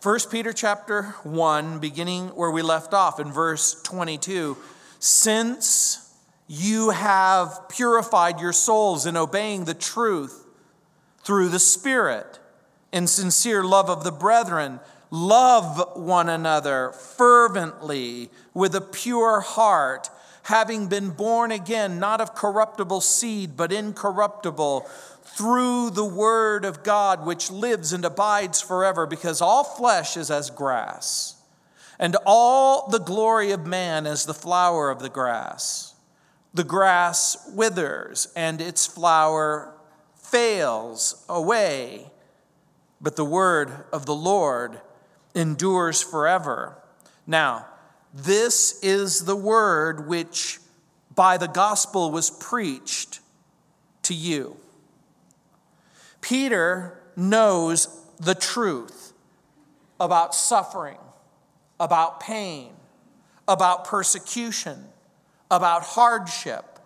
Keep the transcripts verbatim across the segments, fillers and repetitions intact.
First Peter chapter one, beginning where we left off in verse twenty-two. Since you have purified your souls in obeying the truth through the Spirit, in sincere love of the brethren, love one another fervently with a pure heart, having been born again, not of corruptible seed, but incorruptible, through the word of God, which lives and abides forever, because all flesh is as grass, and all the glory of man as the flower of the grass. The grass withers, and its flower fails away, but the word of the Lord endures forever. Now, this is the word which by the gospel was preached to you. Peter knows the truth about suffering, about pain, about persecution, about hardship.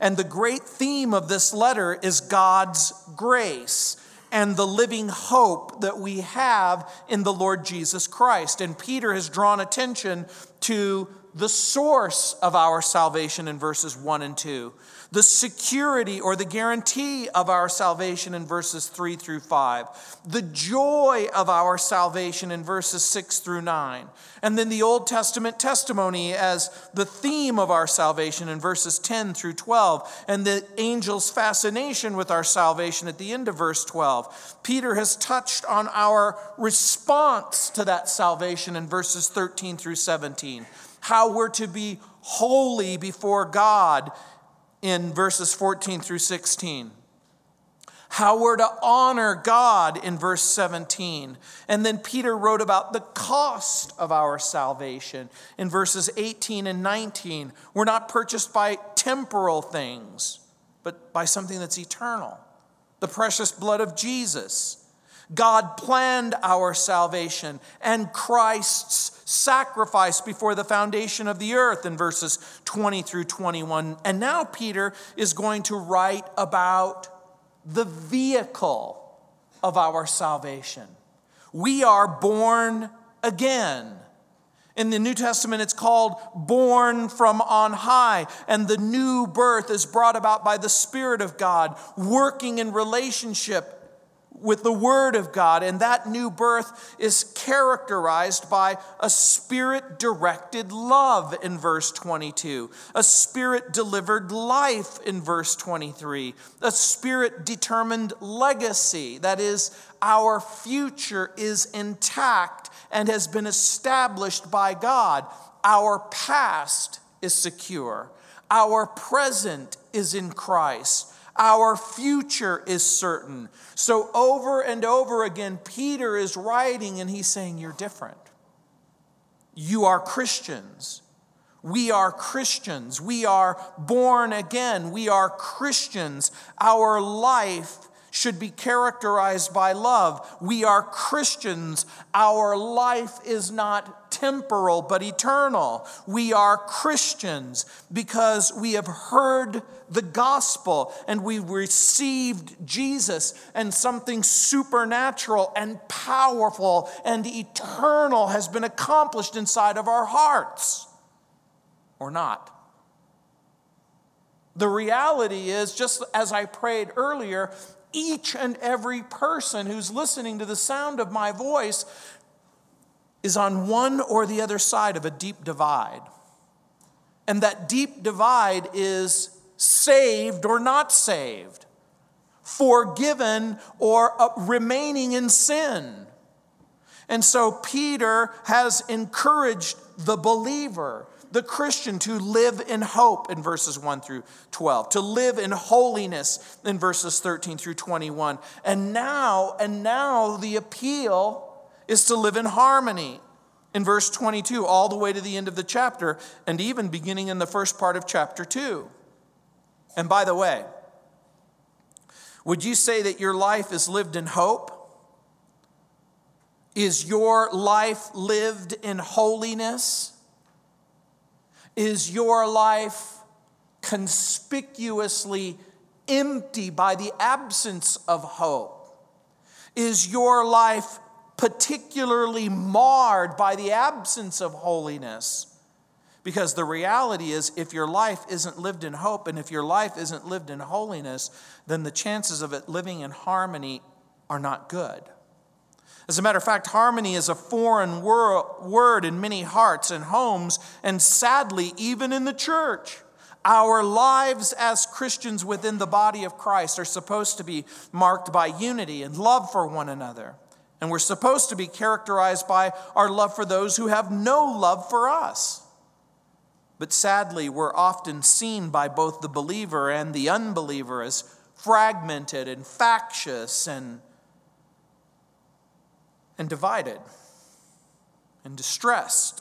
And the great theme of this letter is God's grace and the living hope that we have in the Lord Jesus Christ. And Peter has drawn attention to the source of our salvation in verses one and two. The security or the guarantee of our salvation in verses three through five. The joy of our salvation in verses six through nine. And then the Old Testament testimony as the theme of our salvation in verses ten through twelve. And the angel's fascination with our salvation at the end of verse twelve. Peter has touched on our response to that salvation in verses thirteen through seventeen. How we're to be holy before God in verses fourteen through sixteen. How we're to honor God in verse seventeen. And then Peter wrote about the cost of our salvation in verses eighteen and nineteen. We're not purchased by temporal things, but by something that's eternal. The precious blood of Jesus. God planned our salvation and Christ's sacrifice before the foundation of the earth in verses twenty through twenty-one. And now Peter is going to write about the vehicle of our salvation. We are born again. In the New Testament, it's called born from on high. And the new birth is brought about by the Spirit of God, working in relationship with the Word of God. And that new birth is characterized by a Spirit-directed love in verse twenty-two, a Spirit-delivered life in verse twenty-three, a Spirit-determined legacy, that is, our future is intact and has been established by God. Our past is secure. Our present is in Christ. Our future is certain. So over and over again, Peter is writing and he's saying, you're different. You are Christians. We are Christians. We are born again. We are Christians. Our life should be characterized by love. We are Christians. Our life is not temporal, but eternal. We are Christians because we have heard the gospel and we received Jesus, and something supernatural and powerful and eternal has been accomplished inside of our hearts. Or not. The reality is, just as I prayed earlier, each and every person who's listening to the sound of my voice is on one or the other side of a deep divide. And that deep divide is saved or not saved, forgiven or remaining in sin. And so Peter has encouraged the believer, the Christian, to live in hope in verses one through twelve, to live in holiness in verses thirteen through twenty-one. And now, and now the appeal is to live in harmony in verse twenty-two, all the way to the end of the chapter, and even beginning in the first part of chapter two. And by the way, would you say that your life is lived in hope? Is your life lived in holiness? Is your life conspicuously empty by the absence of hope? Is your life particularly marred by the absence of holiness. Because the reality is, if your life isn't lived in hope and if your life isn't lived in holiness, then the chances of it living in harmony are not good. As a matter of fact, harmony is a foreign word in many hearts and homes, and sadly, even in the church. Our lives as Christians within the body of Christ are supposed to be marked by unity and love for one another. And we're supposed to be characterized by our love for those who have no love for us. But sadly, we're often seen by both the believer and the unbeliever as fragmented and factious and, and divided and distressed.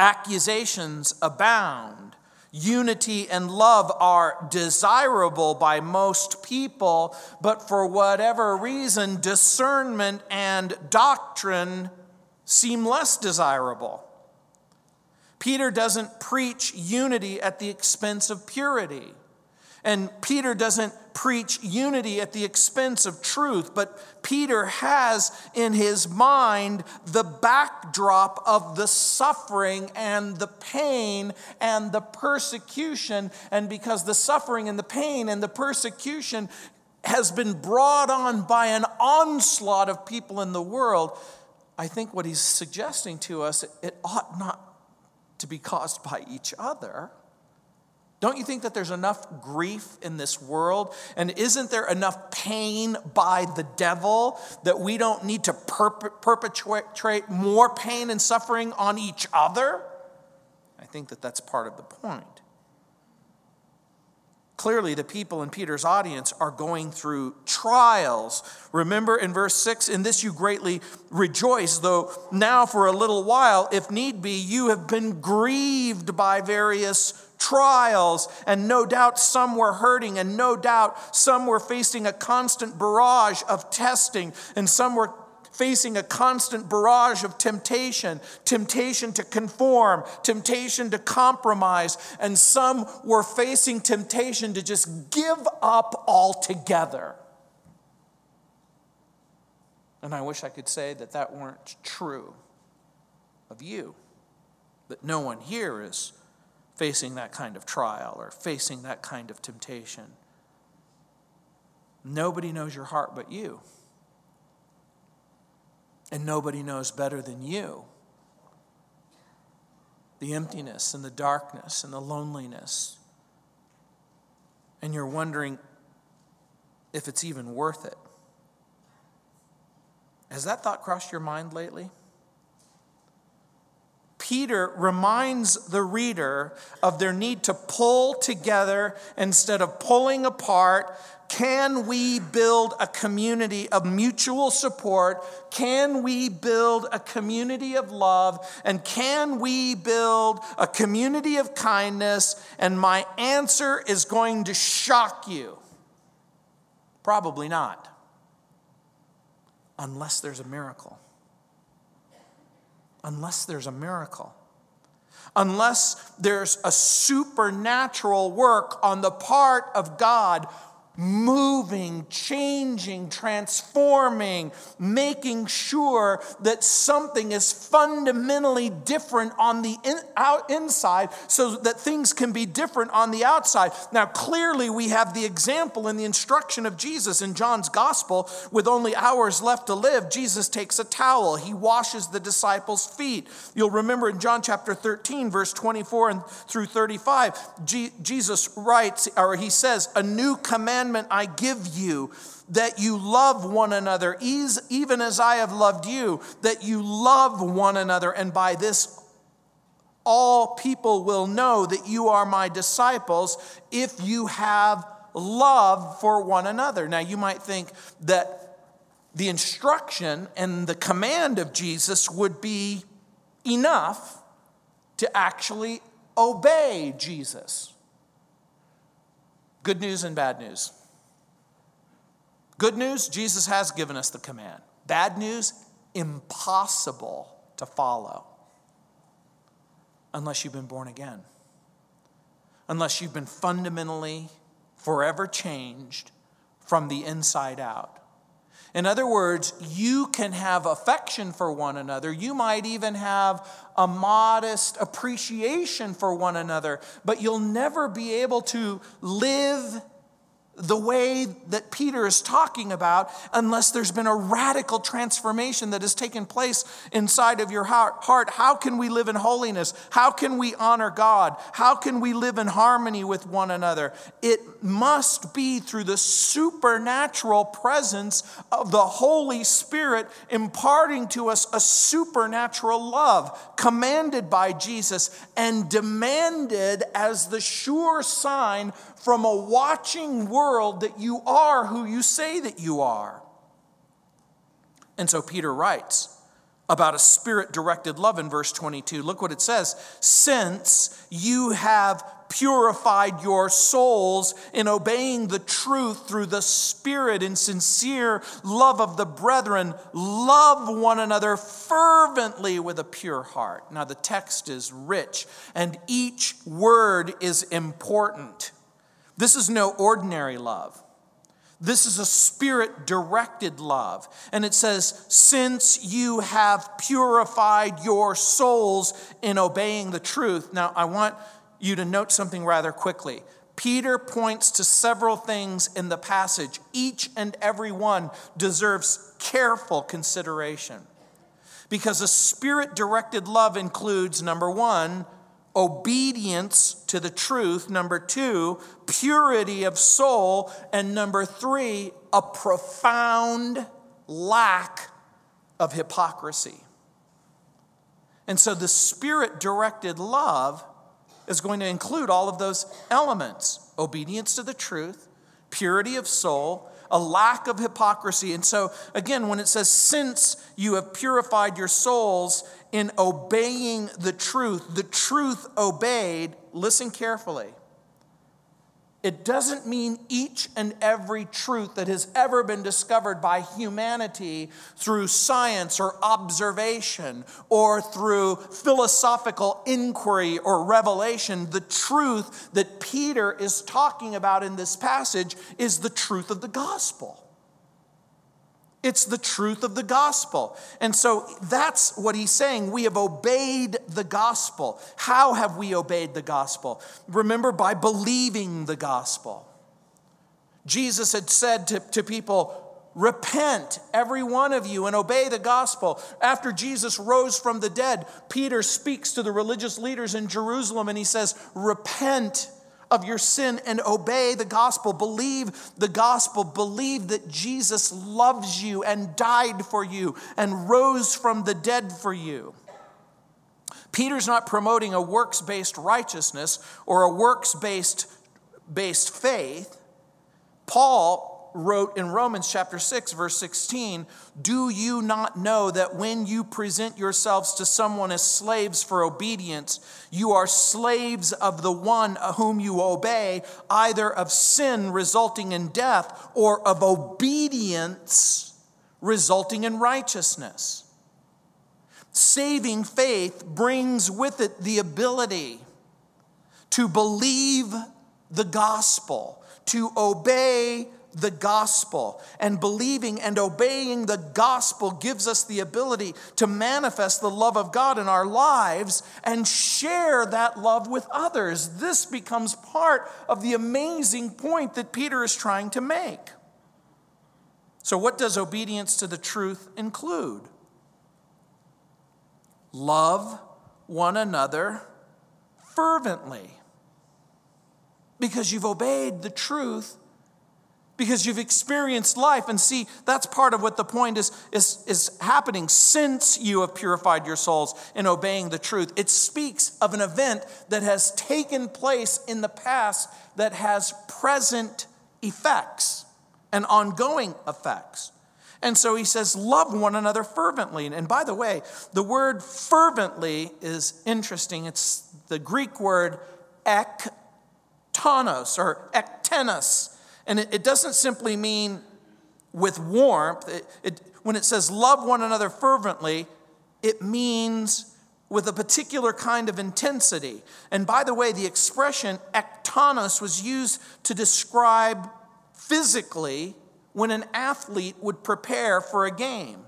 Accusations abound. Unity and love are desirable by most people, but for whatever reason, discernment and doctrine seem less desirable. Peter doesn't preach unity at the expense of purity. And Peter doesn't preach unity at the expense of truth. But Peter has in his mind the backdrop of the suffering and the pain and the persecution. And because the suffering and the pain and the persecution has been brought on by an onslaught of people in the world, I think what he's suggesting to us, it ought not to be caused by each other. Don't you think that there's enough grief in this world? And isn't there enough pain by the devil that we don't need to perp- perpetrate more pain and suffering on each other? I think that that's part of the point. Clearly, the people in Peter's audience are going through trials. Remember in verse six, in this you greatly rejoice, though now for a little while, if need be, you have been grieved by various trials. And no doubt some were hurting, and no doubt some were facing a constant barrage of testing, and some were facing a constant barrage of temptation, temptation to conform, temptation to compromise, and some were facing temptation to just give up altogether. And I wish I could say that that weren't true of you, that no one here is facing that kind of trial or facing that kind of temptation. Nobody knows your heart but you. And nobody knows better than you the emptiness and the darkness and the loneliness. And you're wondering if it's even worth it. Has that thought crossed your mind lately? Peter reminds the reader of their need to pull together instead of pulling apart. Can we build a community of mutual support? Can we build a community of love? And can we build a community of kindness? And my answer is going to shock you. Probably not. Unless there's a miracle. Unless there's a miracle. Unless there's a supernatural work on the part of God, moving, changing, transforming, making sure that something is fundamentally different on the in, out, inside so that things can be different on the outside. Now, clearly, we have the example and the instruction of Jesus in John's gospel. With only hours left to live, Jesus takes a towel. He washes the disciples' feet. You'll remember in John chapter thirteen, verse twenty-four and through thirty-five, G- Jesus writes, or he says, a new commandment I give you, that you love one another, even as I have loved you, that you love one another, and by this all people will know that you are my disciples, if you have love for one another. Now you might think that the instruction and the command of Jesus would be enough to actually obey Jesus. Good news and bad news. Good news, Jesus has given us the command. Bad news, impossible to follow unless you've been born again. Unless you've been fundamentally, forever changed from the inside out. In other words, you can have affection for one another. You might even have a modest appreciation for one another, but you'll never be able to live the way that Peter is talking about unless there's been a radical transformation that has taken place inside of your heart. How can we live in holiness? How can we honor God? How can we live in harmony with one another? It must be through the supernatural presence of the Holy Spirit imparting to us a supernatural love commanded by Jesus and demanded as the sure sign from a watching world that you are who you say that you are. And so Peter writes about a spirit-directed love in verse twenty-two. Look what it says. Since you have purified your souls in obeying the truth through the Spirit and sincere love of the brethren, love one another fervently with a pure heart. Now the text is rich and each word is important. This is no ordinary love. This is a spirit-directed love. And it says, since you have purified your souls in obeying the truth. Now, I want you to note something rather quickly. Peter points to several things in the passage. Each and every one deserves careful consideration. Because a spirit-directed love includes, number one, obedience to the truth. Number two, purity of soul. And number three, a profound lack of hypocrisy. And so the spirit-directed love is going to include all of those elements. Obedience to the truth, purity of soul, a lack of hypocrisy. And so, again, when it says, since you have purified your souls in obeying the truth, the truth obeyed, listen carefully. It doesn't mean each and every truth that has ever been discovered by humanity through science or observation or through philosophical inquiry or revelation. The truth that Peter is talking about in this passage is the truth of the gospel. It's the truth of the gospel. And so that's what he's saying. We have obeyed the gospel. How have we obeyed the gospel? Remember, by believing the gospel. Jesus had said to, to people, repent, every one of you, and obey the gospel. After Jesus rose from the dead, Peter speaks to the religious leaders in Jerusalem and he says, repent of your sin and obey the gospel. Believe the gospel. Believe that Jesus loves you and died for you and rose from the dead for you. Peter's not promoting a works-based righteousness or a works-based based faith. Paul wrote in Romans chapter six, verse sixteen, do you not know that when you present yourselves to someone as slaves for obedience, you are slaves of the one whom you obey, either of sin resulting in death or of obedience resulting in righteousness? Saving faith brings with it the ability to believe the gospel, to obey the gospel, and believing and obeying the gospel gives us the ability to manifest the love of God in our lives and share that love with others. This becomes part of the amazing point that Peter is trying to make. So, what does obedience to the truth include? Love one another fervently. Because you've obeyed the truth. Because you've experienced life. And see, that's part of what the point is, is, is happening. Since you have purified your souls in obeying the truth. It speaks of an event that has taken place in the past that has present effects and ongoing effects. And so he says, love one another fervently. And by the way, the word fervently is interesting. It's the Greek word ektanos or ektenos. And it doesn't simply mean with warmth. It, it, when it says love one another fervently, it means with a particular kind of intensity. And by the way, the expression ektanos was used to describe physically when an athlete would prepare for a game.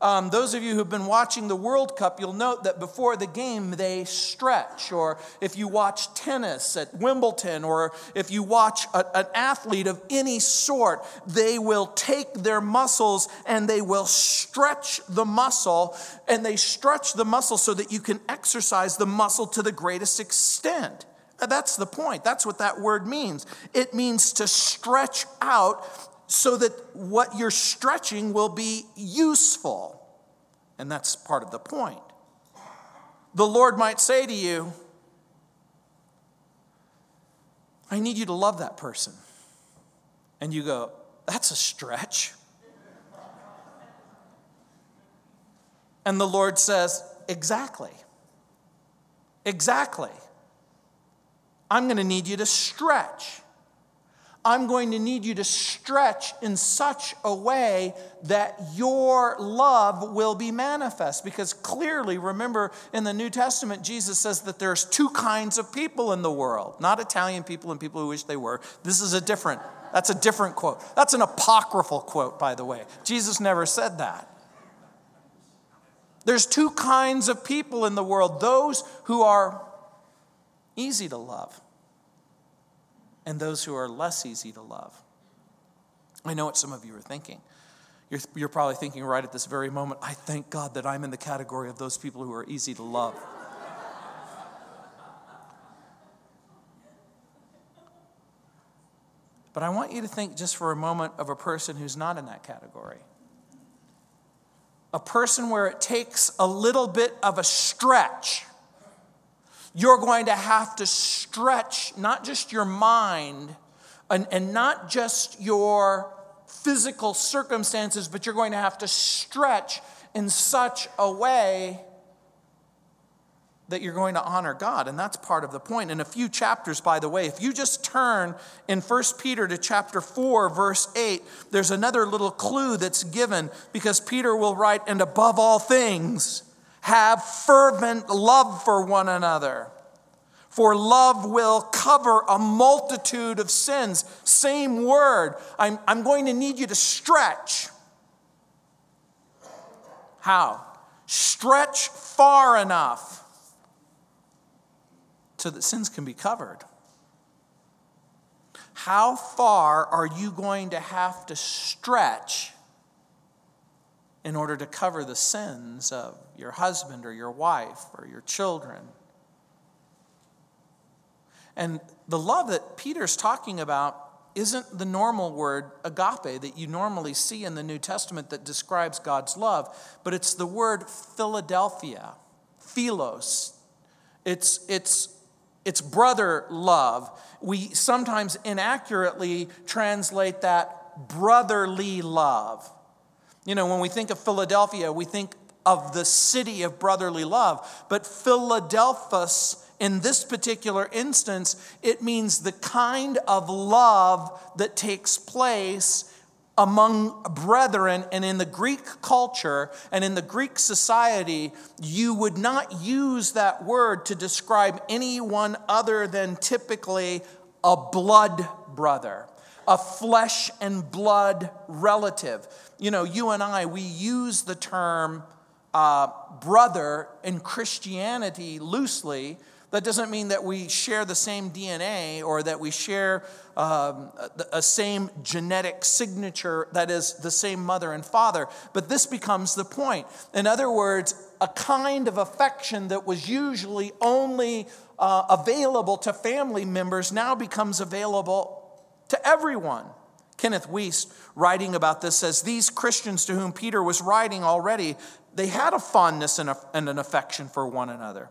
Um, those of you who've been watching the World Cup, you'll note that before the game they stretch. Or if you watch tennis at Wimbledon, or if you watch a, an athlete of any sort, they will take their muscles and they will stretch the muscle, and they stretch the muscle so that you can exercise the muscle to the greatest extent. That's the point. That's what that word means. It means to stretch out so that what you're stretching will be useful. And that's part of the point. The Lord might say to you, I need you to love that person. And you go, that's a stretch. And the Lord says, exactly. Exactly. I'm going to need you to stretch. I'm going to need you to stretch in such a way that your love will be manifest. Because clearly, remember, in the New Testament, Jesus says that there's two kinds of people in the world. Not Italian people and people who wish they were. This is a different, that's a different quote. That's an apocryphal quote, by the way. Jesus never said that. There's two kinds of people in the world. Those who are easy to love, and those who are less easy to love. I know what some of you are thinking. You're, you're probably thinking right at this very moment, I thank God that I'm in the category of those people who are easy to love. But I want you to think just for a moment of a person who's not in that category. A person where it takes a little bit of a stretch. You're going to have to stretch not just your mind and, and not just your physical circumstances, but you're going to have to stretch in such a way that you're going to honor God. And that's part of the point. In a few chapters, by the way, if you just turn in First Peter to chapter four, verse eight, there's another little clue that's given, because Peter will write, and above all things, have fervent love for one another, for love will cover a multitude of sins. Same word. I'm, I'm going to need you to stretch. How? Stretch far enough so that sins can be covered. How far are you going to have to stretch in order to cover the sins of your husband or your wife or your children? And the love that Peter's talking about isn't the normal word agape that you normally see in the New Testament that describes God's love, but it's the word Philadelphia, philos. It's it's it's brother love. We sometimes inaccurately translate that brotherly love. You know, when we think of Philadelphia, we think of the city of brotherly love. But Philadelphus, in this particular instance, it means the kind of love that takes place among brethren. And in the Greek culture and in the Greek society, you would not use that word to describe anyone other than typically a blood brother, a flesh and blood relative. You know, you and I, we use the term uh, brother in Christianity loosely. That doesn't mean that we share the same D N A or that we share um, a, a same genetic signature, that is, the same mother and father. But this becomes the point. In other words, a kind of affection that was usually only uh, available to family members now becomes available to everyone. Kenneth Wiest, writing about this, says, these Christians to whom Peter was writing already, they had a fondness and, a, and an affection for one another.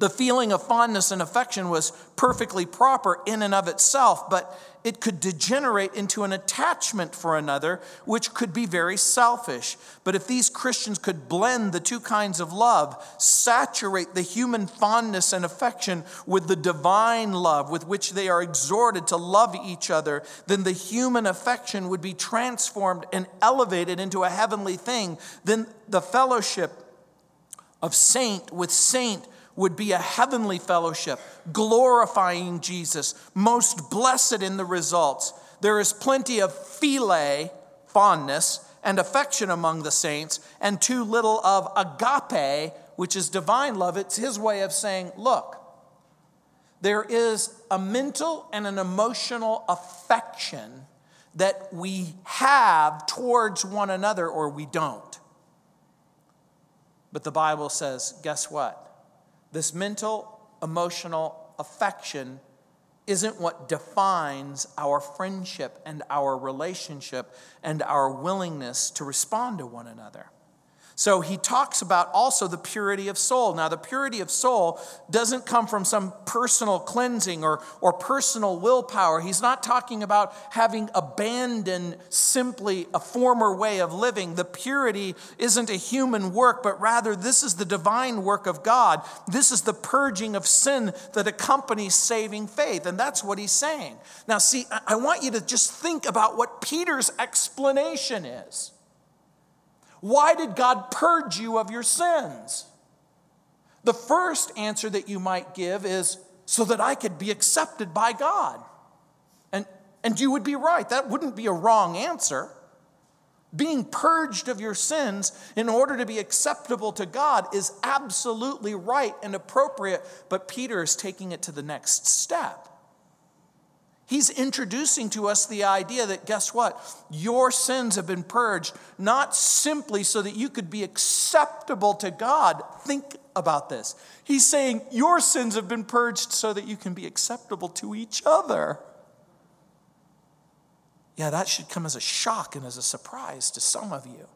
The feeling of fondness and affection was perfectly proper in and of itself, but it could degenerate into an attachment for another, which could be very selfish. But if these Christians could blend the two kinds of love, saturate the human fondness and affection with the divine love with which they are exhorted to love each other, then the human affection would be transformed and elevated into a heavenly thing. Then the fellowship of saint with saint would be a heavenly fellowship, glorifying Jesus, most blessed in the results. There is plenty of phile, fondness, and affection among the saints, and too little of agape, which is divine love. It's his way of saying, look, there is a mental and an emotional affection that we have towards one another, or we don't. But the Bible says, guess what? This mental, emotional affection isn't what defines our friendship and our relationship and our willingness to respond to one another. So he talks about also the purity of soul. Now, the purity of soul doesn't come from some personal cleansing or, or personal willpower. He's not talking about having abandoned simply a former way of living. The purity isn't a human work, but rather this is the divine work of God. This is the purging of sin that accompanies saving faith. And that's what he's saying. Now, see, I want you to just think about what Peter's explanation is. Why did God purge you of your sins? The first answer that you might give is, so that I could be accepted by God. And, and you would be right. That wouldn't be a wrong answer. Being purged of your sins in order to be acceptable to God is absolutely right and appropriate. But Peter is taking it to the next step. He's introducing to us the idea that, guess what? Your sins have been purged, not simply so that you could be acceptable to God. Think about this. He's saying your sins have been purged so that you can be acceptable to each other. Yeah, that should come as a shock and as a surprise to some of you.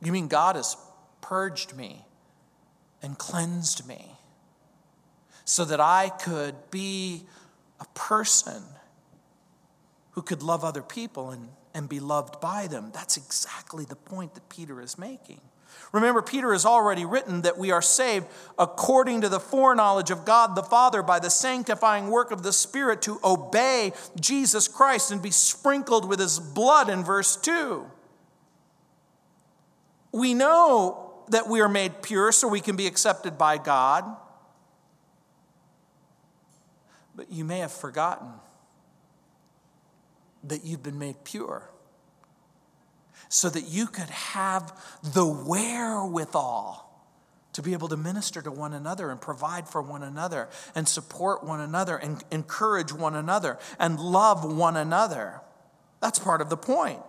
You mean God has purged me and cleansed me so that I could be a person who could love other people and, and be loved by them? That's exactly the point that Peter is making. Remember, Peter has already written that we are saved according to the foreknowledge of God the Father by the sanctifying work of the Spirit to obey Jesus Christ and be sprinkled with his blood in verse two. We know that we are made pure so we can be accepted by God. But you may have forgotten that you've been made pure so that you could have the wherewithal to be able to minister to one another and provide for one another and support one another and encourage one another and love one another. That's part of the point.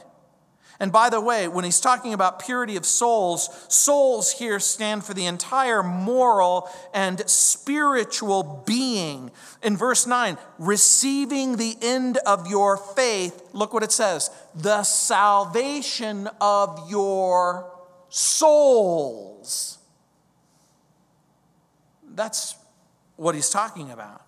And by the way, when he's talking about purity of souls, souls here stand for the entire moral and spiritual being. In verse nine, receiving the end of your faith, look what it says, the salvation of your souls. That's what he's talking about.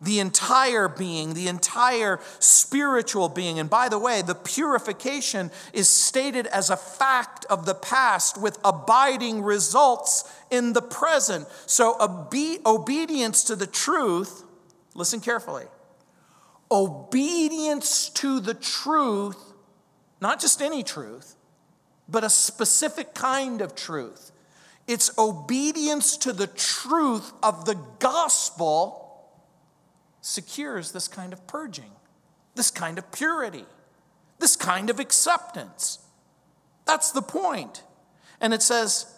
The entire being, the entire spiritual being. And by the way, the purification is stated as a fact of the past with abiding results in the present. So obe- obedience to the truth, listen carefully, obedience to the truth, not just any truth, but a specific kind of truth. It's obedience to the truth of the gospel secures this kind of purging, this kind of purity, this kind of acceptance. That's the point. And it says,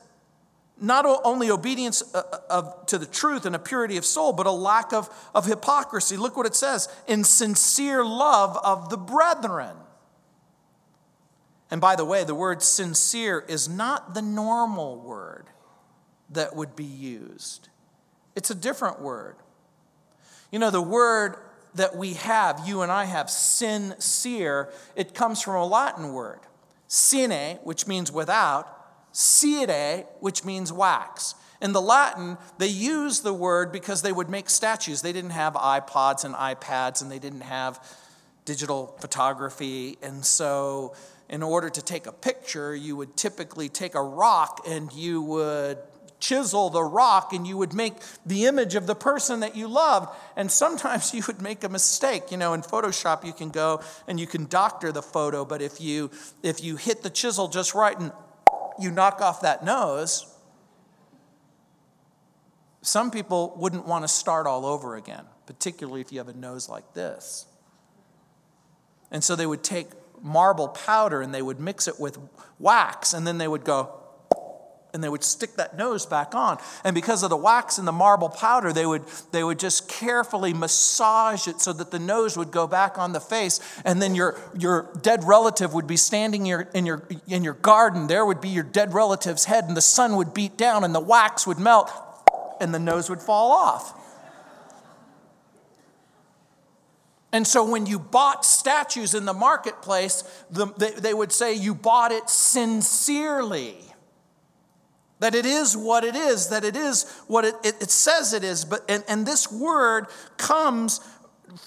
not only obedience of, to the truth and a purity of soul, but a lack of, of hypocrisy. Look what it says, in sincere love of the brethren. And by the way, the word sincere is not the normal word that would be used. It's a different word. You know, the word that we have, you and I have, sincere, it comes from a Latin word. Sine, which means without. Cire, which means wax. In the Latin, they used the word because they would make statues. They didn't have iPods and iPads, and they didn't have digital photography. And so in order to take a picture, you would typically take a rock and you would chisel the rock and you would make the image of the person that you loved. And sometimes you would make a mistake. You know, in Photoshop you can go and you can doctor the photo, but if you if you hit the chisel just right and you knock off that nose, some people wouldn't want to start all over again, particularly if you have a nose like this. And so they would take marble powder and they would mix it with wax, and then they would go, and they would stick that nose back on. And because of the wax and the marble powder, they would they would just carefully massage it so that the nose would go back on the face. And then your your dead relative would be standing your, in your in your garden. There would be your dead relative's head, and the sun would beat down, and the wax would melt, and the nose would fall off. And so when you bought statues in the marketplace, the, they, they would say you bought it sincerely. That it is what it is, that it is what it, it, it says it is. But and, and this word comes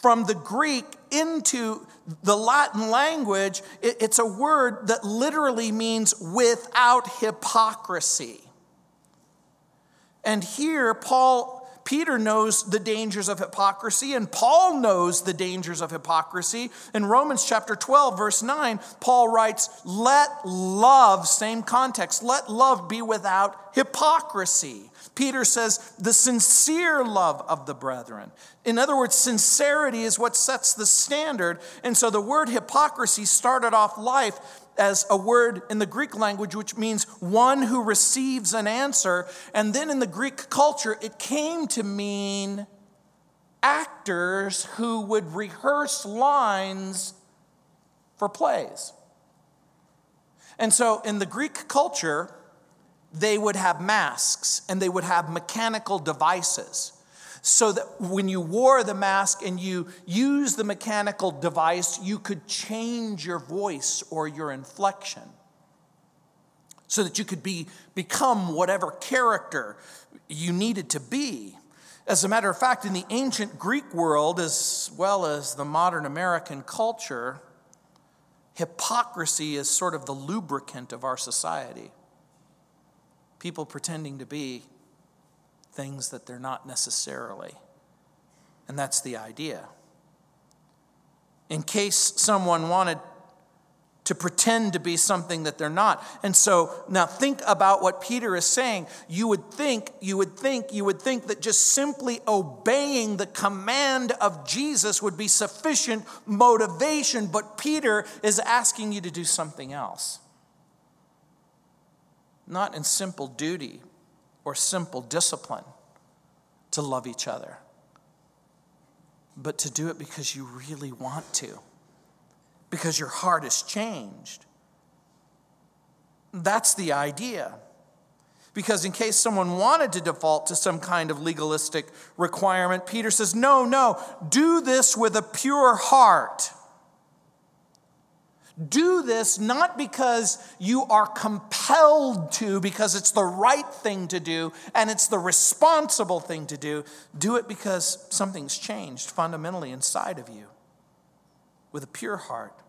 from the Greek into the Latin language. It, it's a word that literally means without hypocrisy. And here, Paul, Peter knows the dangers of hypocrisy, and Paul knows the dangers of hypocrisy. In Romans chapter twelve, verse nine, Paul writes, let love, same context, let love be without hypocrisy. Peter says, the sincere love of the brethren. In other words, sincerity is what sets the standard. And so the word hypocrisy started off life as a word in the Greek language, which means one who receives an answer. And then in the Greek culture, it came to mean actors who would rehearse lines for plays. And so in the Greek culture, they would have masks and they would have mechanical devices, so that when you wore the mask and you used the mechanical device, you could change your voice or your inflection so that you could be become whatever character you needed to be. As a matter of fact, in the ancient Greek world, as well as the modern American culture, hypocrisy is sort of the lubricant of our society. People pretending to be things that they're not necessarily. And that's the idea. In case someone wanted to pretend to be something that they're not. And so now think about what Peter is saying. You would think, you would think, you would think that just simply obeying the command of Jesus would be sufficient motivation, but Peter is asking you to do something else. Not in simple duty, or simple discipline to love each other, but to do it because you really want to, because your heart is changed. That's the idea. Because in case someone wanted to default to some kind of legalistic requirement, Peter says, no, no, do this with a pure heart. Do this not because you are compelled to, because it's the right thing to do and it's the responsible thing to do. Do it because something's changed fundamentally inside of you with a pure heart.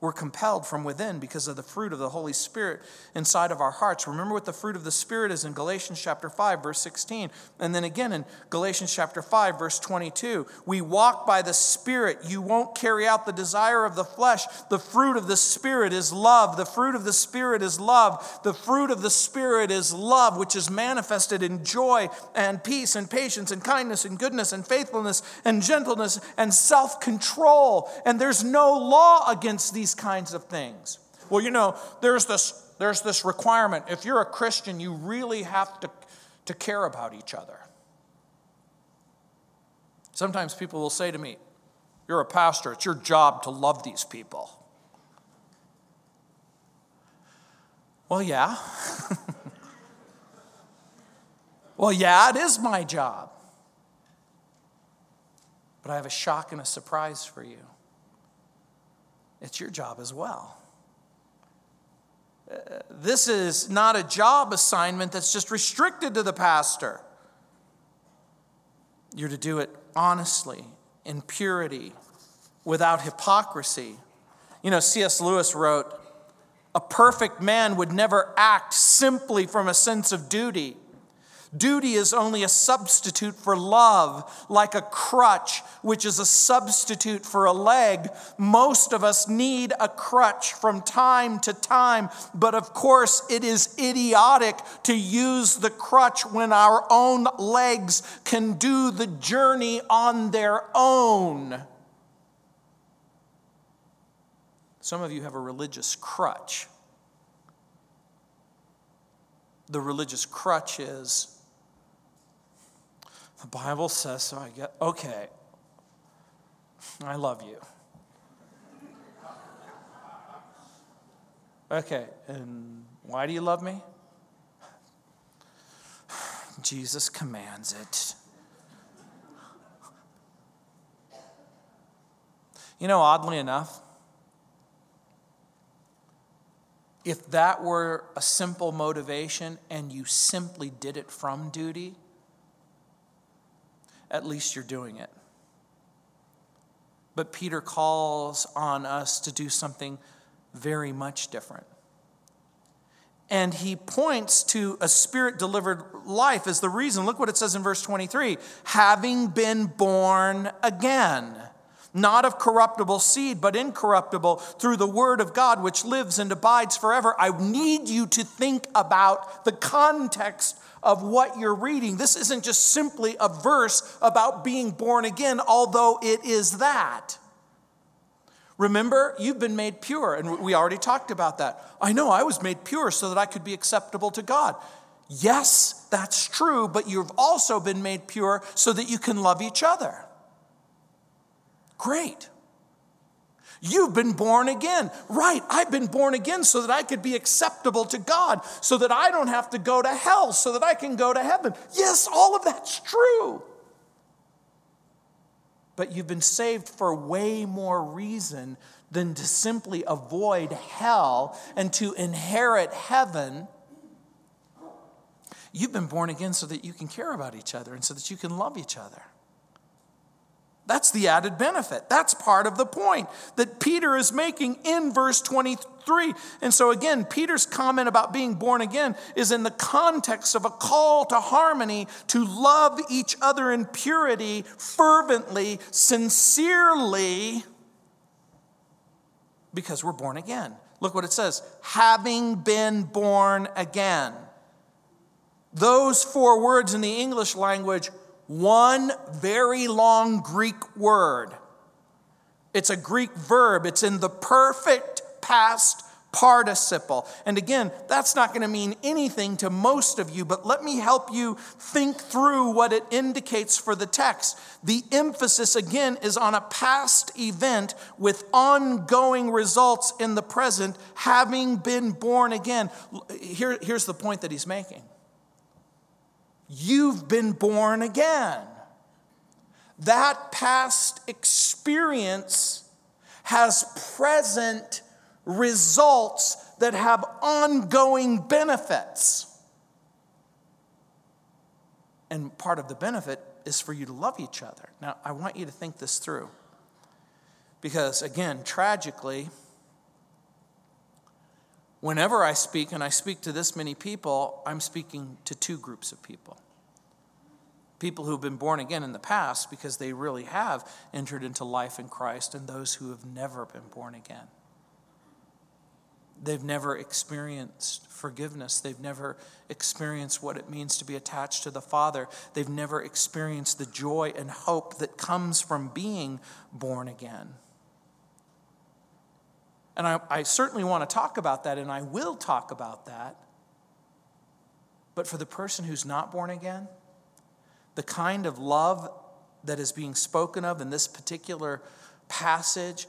We're compelled from within because of the fruit of the Holy Spirit inside of our hearts. Remember what the fruit of the Spirit is in Galatians chapter five, verse sixteen. And then again in Galatians chapter five, verse twenty-two. We walk by the Spirit. You won't carry out the desire of the flesh. The fruit of the Spirit is love. The fruit of the Spirit is love. The fruit of the Spirit is love, which is manifested in joy and peace and patience and kindness and goodness and faithfulness and gentleness and self-control. And there's no law against these kinds of things. Well, you know, there's this there's this requirement. If you're a Christian, you really have to, to care about each other. Sometimes people will say to me, you're a pastor, it's your job to love these people. Well, yeah. Well, yeah, it is my job. But I have a shock and a surprise for you. It's your job as well. Uh, this is not a job assignment that's just restricted to the pastor. You're to do it honestly, in purity, without hypocrisy. You know, C S Lewis wrote, "A perfect man would never act simply from a sense of duty. Duty is only a substitute for love, like a crutch, which is a substitute for a leg. Most of us need a crutch from time to time, but of course it is idiotic to use the crutch when our own legs can do the journey on their own. Some of you have a religious crutch. The religious crutch is, the Bible says so, I get, okay, I love you. Okay, and why do you love me? Jesus commands it. You know, oddly enough, if that were a simple motivation and you simply did it from duty, at least you're doing it. But Peter calls on us to do something very much different. And he points to a spirit-delivered life as the reason. Look what it says in verse twenty-three. Having been born again, not of corruptible seed, but incorruptible, through the word of God, which lives and abides forever. I need you to think about the context of what you're reading. This isn't just simply a verse about being born again, although it is that. Remember, you've been made pure, and we already talked about that. I know I was made pure so that I could be acceptable to God. Yes, that's true, but you've also been made pure so that you can love each other. Great. You've been born again. Right, I've been born again so that I could be acceptable to God, so that I don't have to go to hell, so that I can go to heaven. Yes, all of that's true. But you've been saved for way more reason than to simply avoid hell and to inherit heaven. You've been born again so that you can care about each other and so that you can love each other. That's the added benefit. That's part of the point that Peter is making in verse twenty-three. And so again, Peter's comment about being born again is in the context of a call to harmony, to love each other in purity, fervently, sincerely, because we're born again. Look what it says, having been born again. Those four words in the English language, one very long Greek word. It's a Greek verb. It's in the perfect past participle. And again, that's not going to mean anything to most of you, but let me help you think through what it indicates for the text. The emphasis, again, is on a past event with ongoing results in the present, having been born again. Here, here's the point that he's making. You've been born again. That past experience has present results that have ongoing benefits. And part of the benefit is for you to love each other. Now, I want you to think this through. Because, again, tragically, whenever I speak, and I speak to this many people, I'm speaking to two groups of people. People who've been born again in the past because they really have entered into life in Christ, and those who have never been born again. They've never experienced forgiveness. They've never experienced what it means to be attached to the Father. They've never experienced the joy and hope that comes from being born again. And I, I certainly want to talk about that, and I will talk about that. But for the person who's not born again, the kind of love that is being spoken of in this particular passage,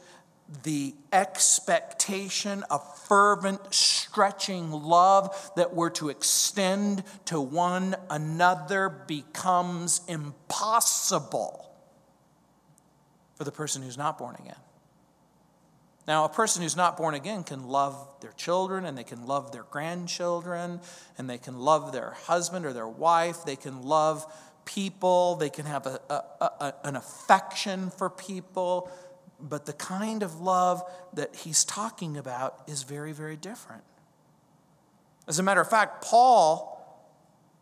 the expectation of fervent, stretching love that we're to extend to one another becomes impossible for the person who's not born again. Now, a person who's not born again can love their children, and they can love their grandchildren, and they can love their husband or their wife. They can love people. They can have a, a, a, an affection for people. But the kind of love that he's talking about is very, very different. As a matter of fact, Paul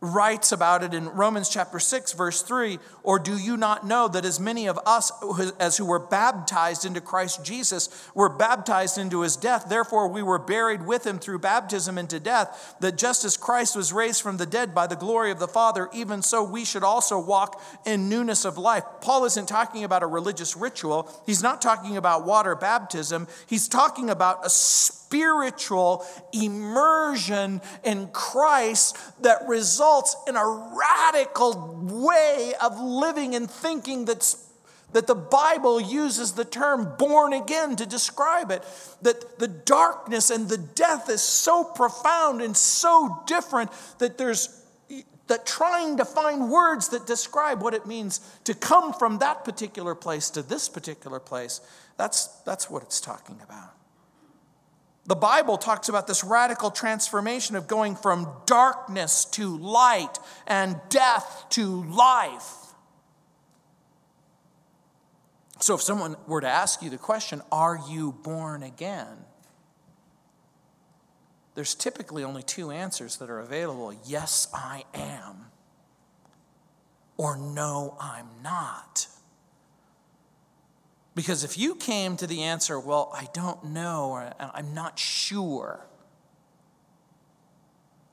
writes about it in Romans chapter six, verse three, or do you not know that as many of us as who were baptized into Christ Jesus were baptized into his death? Therefore, we were buried with him through baptism into death, that just as Christ was raised from the dead by the glory of the Father, even so we should also walk in newness of life. Paul isn't talking about a religious ritual. He's not talking about water baptism. He's talking about a spiritual immersion in Christ that results in a radical way of living and thinking that's, that the Bible uses the term born again to describe it. That the darkness and the death is so profound and so different that there's that trying to find words that describe what it means to come from that particular place to this particular place. That's, that's what it's talking about. The Bible talks about this radical transformation of going from darkness to light and death to life. So if someone were to ask you the question, are you born again? There's typically only two answers that are available. Yes, I am. Or no, I'm not. Because if you came to the answer, well, I don't know, or I'm not sure,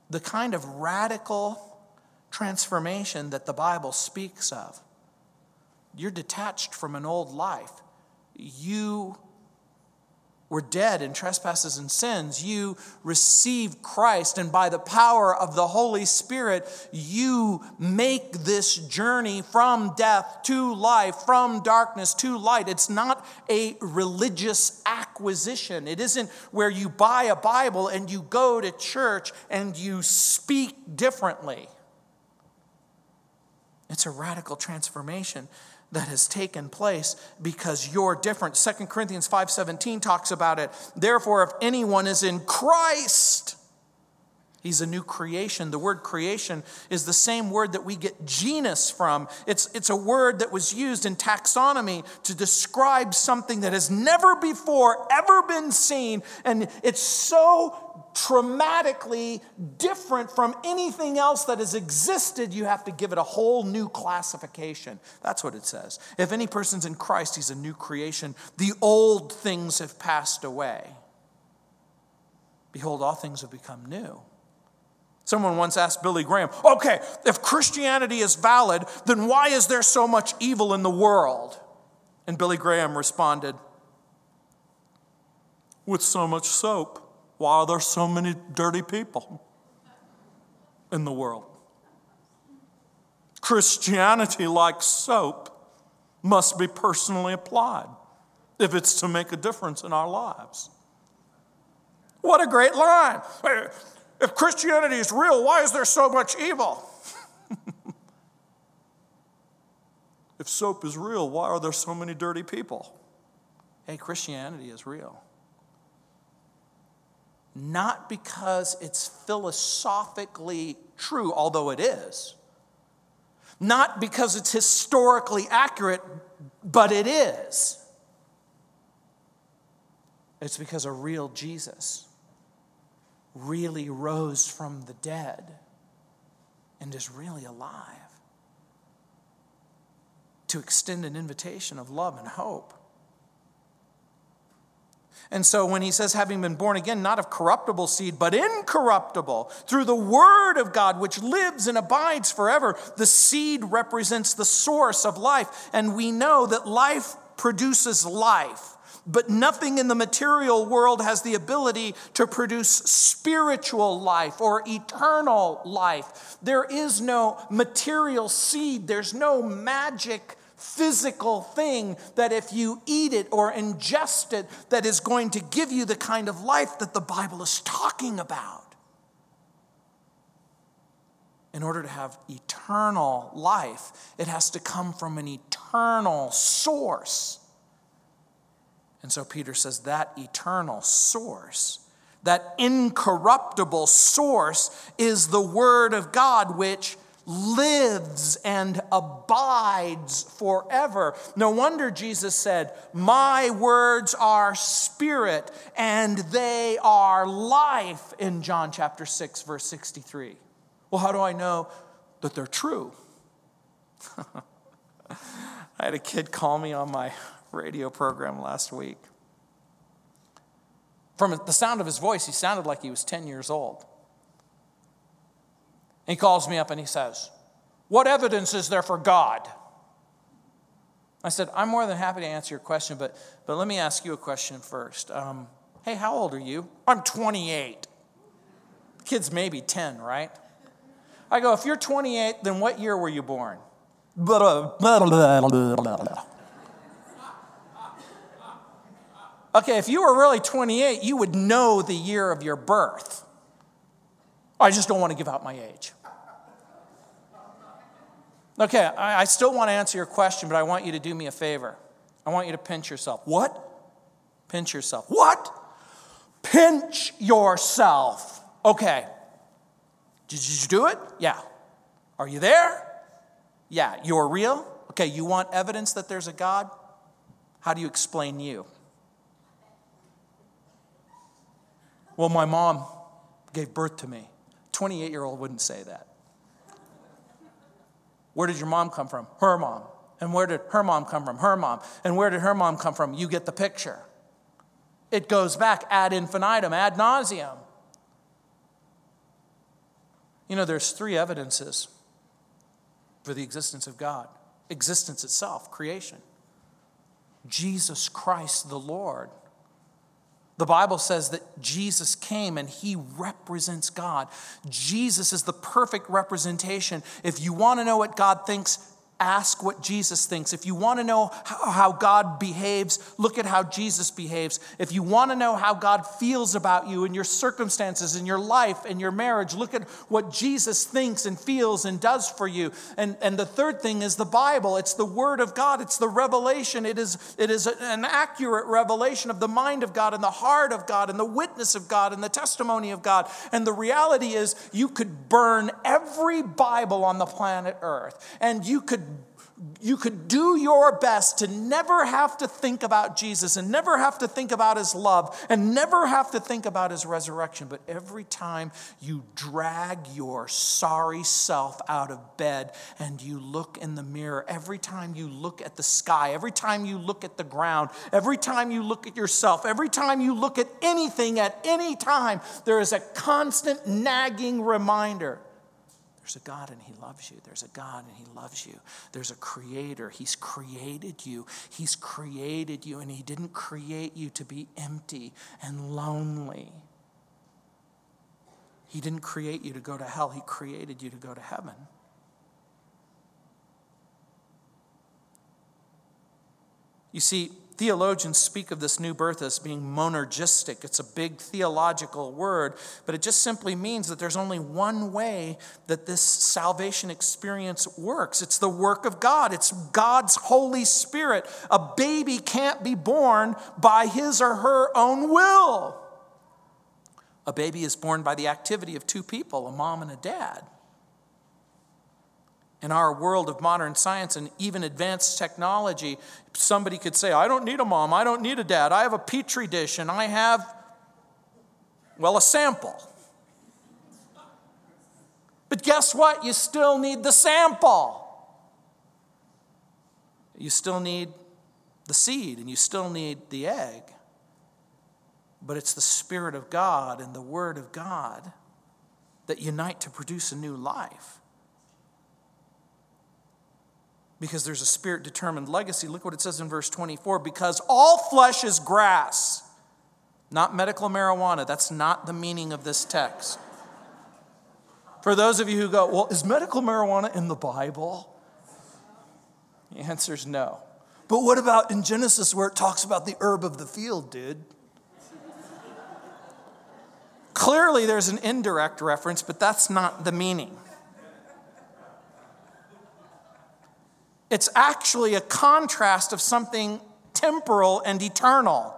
the kind of radical transformation that the Bible speaks of, you're detached from an old life. You were dead in trespasses and sins. You receive Christ, and by the power of the Holy Spirit, you make this journey from death to life, from darkness to light. It's not a religious acquisition. It isn't where you buy a Bible and you go to church and you speak differently. It's a radical transformation that has taken place because you're different. Second Corinthians five seventeen talks about it. Therefore, if anyone is in Christ, he's a new creation. The word creation is the same word that we get genus from. It's, it's a word that was used in taxonomy to describe something that has never before ever been seen. And it's so dramatically different from anything else that has existed, you have to give it a whole new classification. That's what it says. If any person's in Christ, he's a new creation. The old things have passed away. Behold, all things have become new. Someone once asked Billy Graham, okay, if Christianity is valid, then why is there so much evil in the world? And Billy Graham responded, with so much soap, why are there so many dirty people in the world? Christianity, like soap, must be personally applied if it's to make a difference in our lives. What a great line. If Christianity is real, why is there so much evil? If soap is real, why are there so many dirty people? Hey, Christianity is real. Not because it's philosophically true, although it is. Not because it's historically accurate, but it is. It's because a real Jesus really rose from the dead and is really alive to extend an invitation of love and hope. And so when he says, having been born again, not of corruptible seed, but incorruptible, through the word of God, which lives and abides forever, the seed represents the source of life. And we know that life produces life, but nothing in the material world has the ability to produce spiritual life or eternal life. There is no material seed. There's no magic physical thing that if you eat it or ingest it, that is going to give you the kind of life that the Bible is talking about. In order to have eternal life, it has to come from an eternal source. And so Peter says that eternal source, that incorruptible source, is the Word of God, which lives and abides forever. No wonder Jesus said, my words are spirit and they are life, in John chapter six, verse sixty-three. Well, how do I know that they're true? I had a kid call me on my radio program last week. From the sound of his voice, he sounded like he was ten years old. And he calls me up and he says, "What evidence is there for God?" I said, "I'm more than happy to answer your question, but, but let me ask you a question first. Um, hey, how old are you?" "I'm twenty-eight. The kid's maybe ten, right? I go, "If you're twenty-eight, then what year were you born?" "Okay, if you were really twenty-eight, you would know the year of your birth." "I just don't want to give out my age." "Okay, I, I still want to answer your question, but I want you to do me a favor. I want you to pinch yourself." "What?" "Pinch yourself." "What?" "Pinch yourself." "Okay. Did you do it?" "Yeah." "Are you there?" "Yeah." "You're real?" "Okay, you want evidence that there's a God? How do you explain you?" "Well, my mom gave birth to me." twenty-eight-year-old wouldn't say that. "Where did your mom come from?" "Her mom." "And where did her mom come from?" "Her mom." "And where did her mom come from?" You get the picture. It goes back ad infinitum, ad nauseum. You know, there's three evidences for the existence of God. Existence itself, creation. Jesus Christ the Lord. The Bible says that Jesus came and he represents God. Jesus is the perfect representation. If you want to know what God thinks, ask what Jesus thinks. If you want to know how God behaves, look at how Jesus behaves. If you want to know how God feels about you and your circumstances and your life and your marriage, look at what Jesus thinks and feels and does for you. And, and the third thing is the Bible. It's the Word of God. It's the revelation. It is, it is an accurate revelation of the mind of God and the heart of God and the witness of God and the testimony of God. And the reality is you could burn every Bible on the planet Earth, and you could You could do your best to never have to think about Jesus and never have to think about his love and never have to think about his resurrection. But every time you drag your sorry self out of bed and you look in the mirror, every time you look at the sky, every time you look at the ground, every time you look at yourself, every time you look at anything at any time, there is a constant nagging reminder. There's a God and he loves you. There's a God and he loves you. There's a creator. He's created you. He's created you, and he didn't create you to be empty and lonely. He didn't create you to go to hell. He created you to go to heaven. You see, theologians speak of this new birth as being monergistic. It's a big theological word, but it just simply means that there's only one way that this salvation experience works. It's the work of God. It's God's Holy Spirit. A baby can't be born by his or her own will. A baby is born by the activity of two people, a mom and a dad. In our world of modern science and even advanced technology, somebody could say, "I don't need a mom, I don't need a dad, I have a petri dish and I have, well, a sample." But guess what? You still need the sample. You still need the seed and you still need the egg. But it's the Spirit of God and the Word of God that unite to produce a new life. Because there's a spirit-determined legacy. Look what it says in verse twenty-four. Because all flesh is grass. Not medical marijuana. That's not the meaning of this text. For those of you who go, "Well, is medical marijuana in the Bible?" The answer is no. "But what about in Genesis where it talks about the herb of the field, dude?" Clearly there's an indirect reference, but that's not the meaning. It's actually a contrast of something temporal and eternal,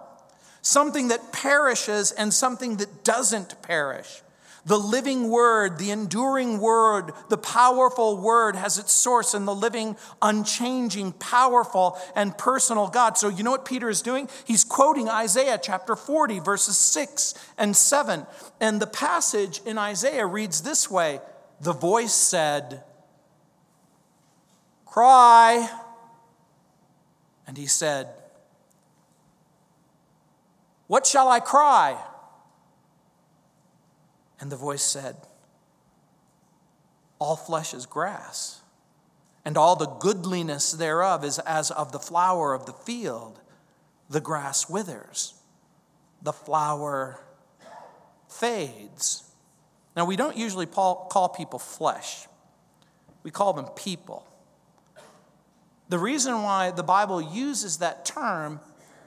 something that perishes and something that doesn't perish. The living Word, the enduring Word, the powerful Word has its source in the living, unchanging, powerful, and personal God. So you know what Peter is doing? He's quoting Isaiah chapter forty, verses six and seven. And the passage in Isaiah reads this way: the voice said, "Cry." And he said, "What shall I cry?" And the voice said, "All flesh is grass, and all the goodliness thereof is as of the flower of the field. The grass withers, the flower fades." Now, we don't usually call people flesh. We call them people. The reason why the Bible uses that term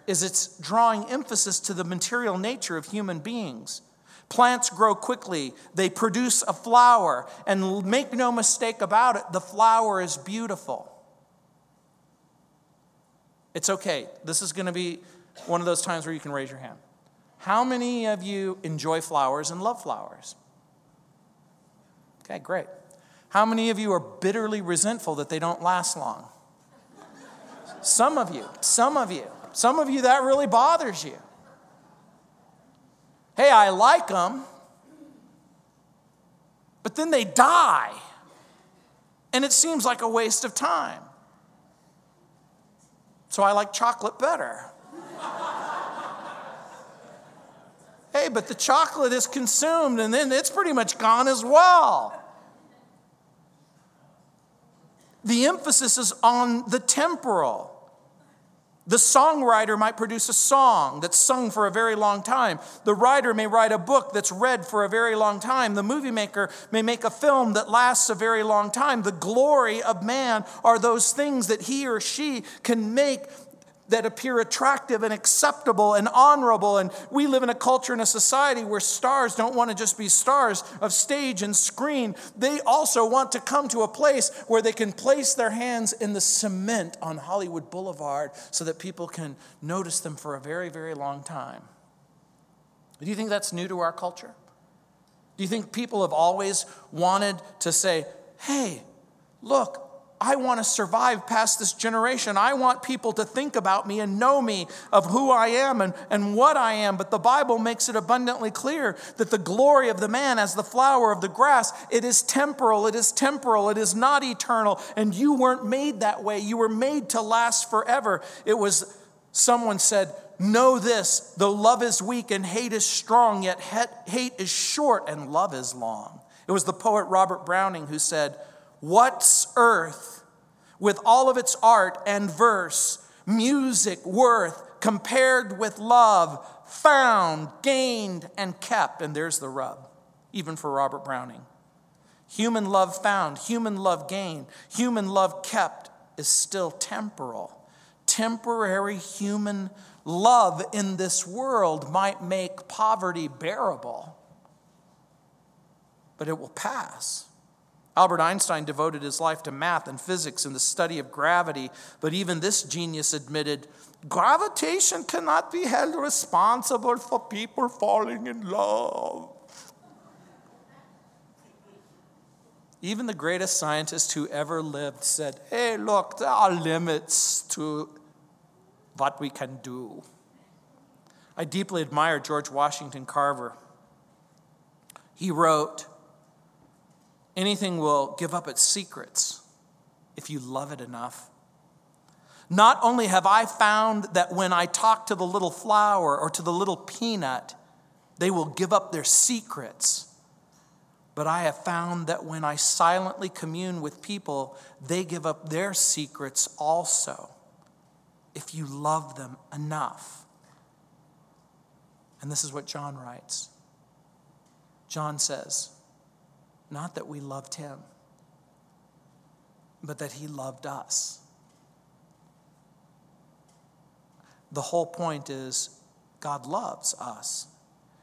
is it's drawing emphasis to the material nature of human beings. Plants grow quickly. They produce a flower. And make no mistake about it, the flower is beautiful. It's okay. This is going to be one of those times where you can raise your hand. How many of you enjoy flowers and love flowers? Okay, great. How many of you are bitterly resentful that they don't last long? Some of you. Some of you. Some of you, that really bothers you. Hey, I like them, but then they die, and it seems like a waste of time. So I like chocolate better. Hey, but the chocolate is consumed, and then it's pretty much gone as well. The emphasis is on the temporal. The songwriter might produce a song that's sung for a very long time. The writer may write a book that's read for a very long time. The movie maker may make a film that lasts a very long time. The glory of man are those things that he or she can make that appear attractive and acceptable and honorable. And we live in a culture and a society where stars don't want to just be stars of stage and screen. They also want to come to a place where they can place their hands in the cement on Hollywood Boulevard so that people can notice them for a very, very long time. Do you think that's new to our culture? Do you think people have always wanted to say, "Hey, look, I want to survive past this generation. I want people to think about me and know me of who I am and, and what I am." But the Bible makes it abundantly clear that the glory of the man as the flower of the grass, it is temporal, it is temporal, it is not eternal. And you weren't made that way. You were made to last forever. It was, someone said, "Know this, though love is weak and hate is strong, yet hate is short and love is long." It was the poet Robert Browning who said, "What's earth, with all of its art and verse, music worth, compared with love, found, gained, and kept." And there's the rub, even for Robert Browning. Human love found, human love gained, human love kept is still temporal. Temporary human love in this world might make poverty bearable, but it will pass. Albert Einstein devoted his life to math and physics and the study of gravity, but even this genius admitted, "Gravitation cannot be held responsible for people falling in love." Even the greatest scientist who ever lived said, "Hey, look, there are limits to what we can do." I deeply admire George Washington Carver. He wrote, "Anything will give up its secrets if you love it enough. Not only have I found that when I talk to the little flower or to the little peanut, they will give up their secrets, but I have found that when I silently commune with people, they give up their secrets also, if you love them enough." And this is what John writes. John says, "Not that we loved him, but that he loved us." The whole point is God loves us.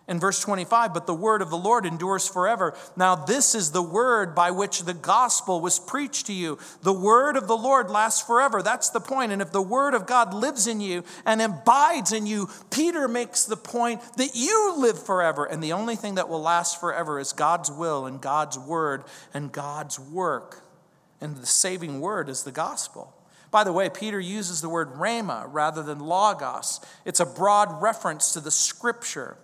In verse twenty-five, "But the word of the Lord endures forever. Now this is the word by which the gospel was preached to you." The word of the Lord lasts forever. That's the point. And if the word of God lives in you and abides in you, Peter makes the point that you live forever. And the only thing that will last forever is God's will and God's word and God's work. And the saving word is the gospel. By the way, Peter uses the word rhema rather than logos. It's a broad reference to the scripture.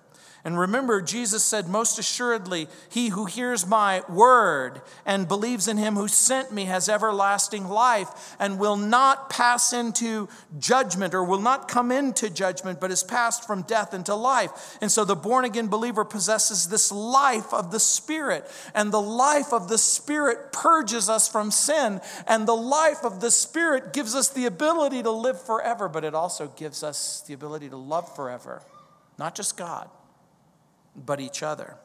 And remember, Jesus said, most assuredly, he who hears my word and believes in him who sent me has everlasting life and will not pass into judgment or will not come into judgment, but is passed from death into life. And so the born-again believer possesses this life of the Spirit, and the life of the Spirit purges us from sin, and the life of the Spirit gives us the ability to live forever, but it also gives us the ability to love forever, not just God, but each other.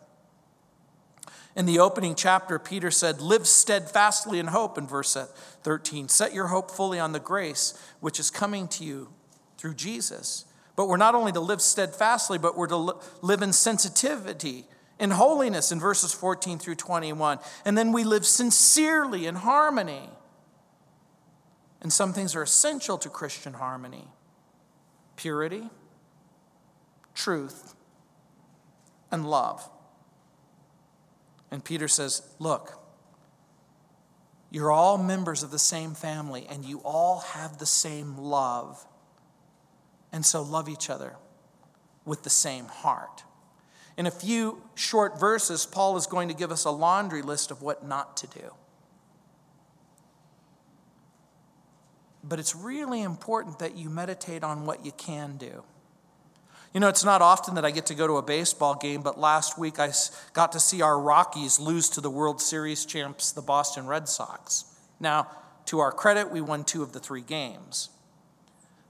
In the opening chapter, Peter said, live steadfastly in hope, in verse thirteen. Set your hope fully on the grace which is coming to you through Jesus. But we're not only to live steadfastly, but we're to live in sensitivity, in holiness, in verses fourteen through twenty-one. And then we live sincerely in harmony. And some things are essential to Christian harmony. Purity, truth, and love. And Peter says, look, you're all members of the same family and you all have the same love. And so love each other with the same heart. In a few short verses, Paul is going to give us a laundry list of what not to do. But it's really important that you meditate on what you can do. You know, it's not often that I get to go to a baseball game, but last week I got to see our Rockies lose to the World Series champs, the Boston Red Sox. Now, to our credit, we won two of the three games.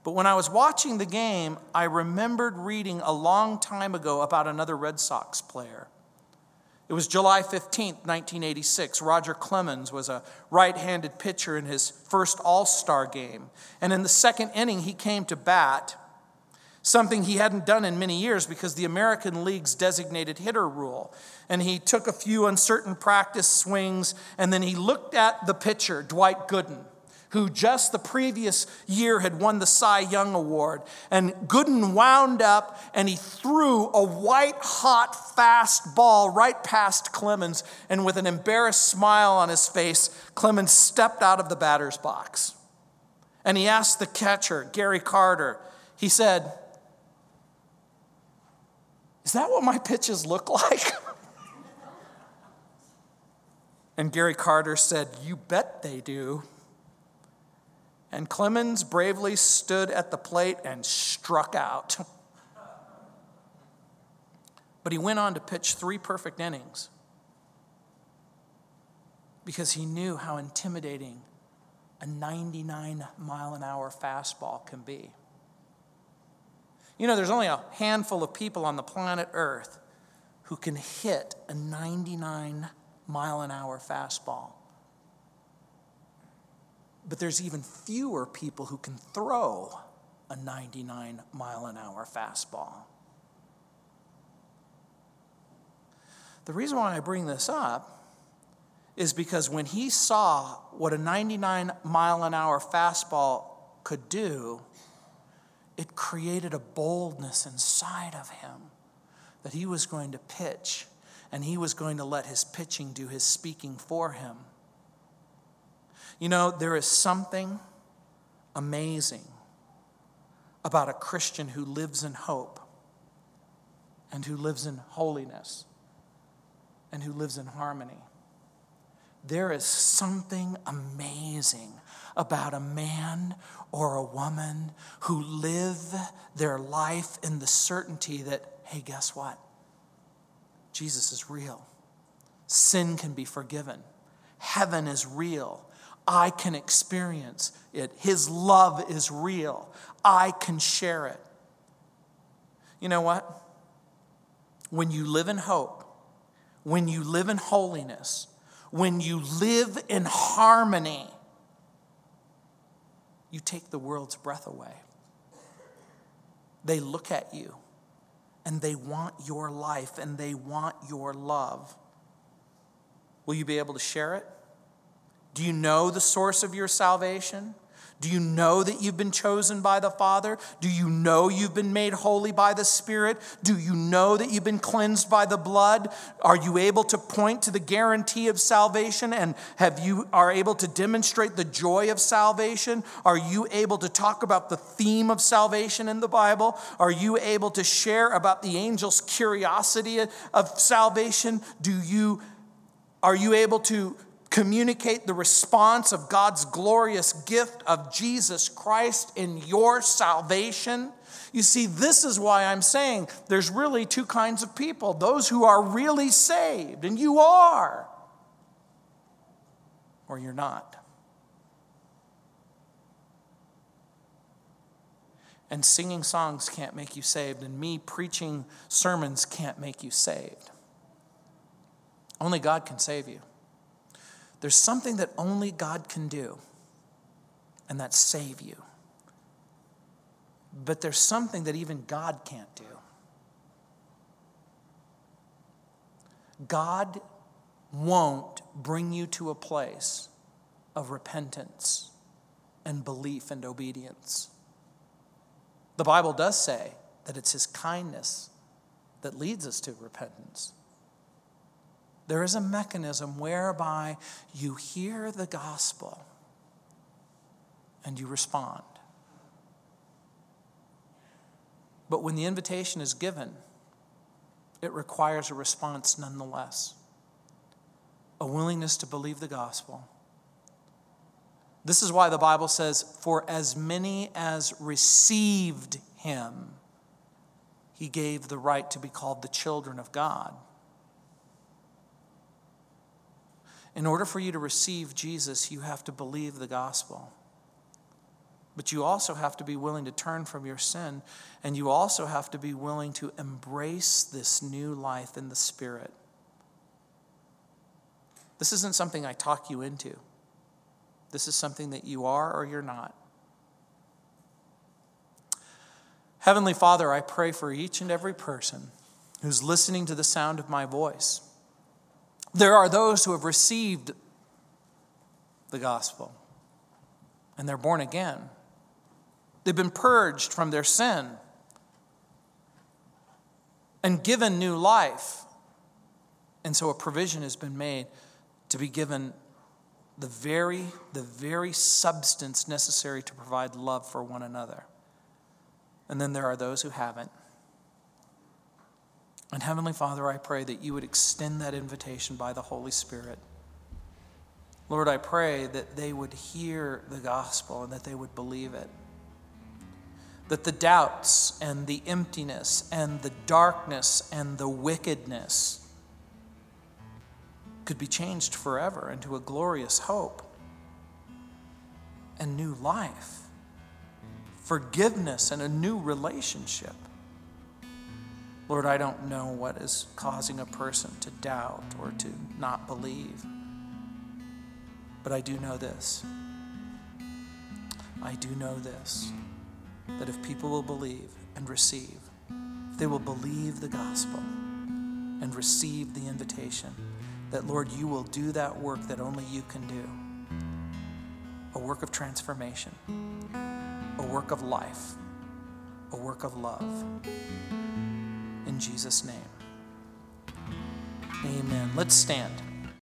But when I was watching the game, I remembered reading a long time ago about another Red Sox player. It was July fifteenth, nineteen eighty-six. Roger Clemens was a right-handed pitcher in his first All-Star game. And in the second inning, he came to bat, something he hadn't done in many years because the American League's designated hitter rule. And he took a few uncertain practice swings, and then he looked at the pitcher, Dwight Gooden, who just the previous year had won the Cy Young Award. And Gooden wound up, and he threw a white-hot fast ball right past Clemens, and with an embarrassed smile on his face, Clemens stepped out of the batter's box. And he asked the catcher, Gary Carter, he said, is that what my pitches look like? And Gary Carter said, you bet they do. And Clemens bravely stood at the plate and struck out. But he went on to pitch three perfect innings because he knew how intimidating a ninety-nine mile an hour fastball can be. You know, there's only a handful of people on the planet Earth who can hit a ninety-nine mile an hour fastball. But there's even fewer people who can throw a ninety-nine mile an hour fastball. The reason why I bring this up is because when he saw what a ninety-nine mile an hour fastball could do, it created a boldness inside of him that he was going to pitch, and he was going to let his pitching do his speaking for him. You know, there is something amazing about a Christian who lives in hope and who lives in holiness and who lives in harmony. There is something amazing about a man or a woman who live their life in the certainty that, hey, guess what? Jesus is real. Sin can be forgiven. Heaven is real. I can experience it. His love is real. I can share it. You know what? When you live in hope, when you live in holiness, when you live in harmony, you take the world's breath away. They look at you and they want your life and they want your love. Will you be able to share it? Do you know the source of your salvation? Do you know that you've been chosen by the Father? Do you know you've been made holy by the Spirit? Do you know that you've been cleansed by the blood? Are you able to point to the guarantee of salvation? And have you are able to demonstrate the joy of salvation? Are you able to talk about the theme of salvation in the Bible? Are you able to share about the angel's curiosity of salvation? Do you are you able to communicate the response of God's glorious gift of Jesus Christ in your salvation? You see, this is why I'm saying there's really two kinds of people. Those who are really saved, and you are, or you're not. And singing songs can't make you saved, and me preaching sermons can't make you saved. Only God can save you. There's something that only God can do, and that's save you. But there's something that even God can't do. God won't bring you to a place of repentance and belief and obedience. The Bible does say that it's His kindness that leads us to repentance. There is a mechanism whereby you hear the gospel and you respond. But when the invitation is given, it requires a response nonetheless, a willingness to believe the gospel. This is why the Bible says, "For as many as received Him, He gave the right to be called the children of God." In order for you to receive Jesus, you have to believe the gospel. But you also have to be willing to turn from your sin, and you also have to be willing to embrace this new life in the Spirit. This isn't something I talk you into. This is something that you are or you're not. Heavenly Father, I pray for each and every person who's listening to the sound of my voice. There are those who have received the gospel, and they're born again. They've been purged from their sin and given new life. And so a provision has been made to be given the very, the very substance necessary to provide love for one another. And then there are those who haven't. And Heavenly Father, I pray that you would extend that invitation by the Holy Spirit. Lord, I pray that they would hear the gospel and that they would believe it. That the doubts and the emptiness and the darkness and the wickedness could be changed forever into a glorious hope and new life, forgiveness and a new relationship. Lord, I don't know what is causing a person to doubt or to not believe, but I do know this. I do know this, that if people will believe and receive, if they will believe the gospel and receive the invitation, that, Lord, you will do that work that only you can do, a work of transformation, a work of life, a work of love. In Jesus' name, amen. Let's stand.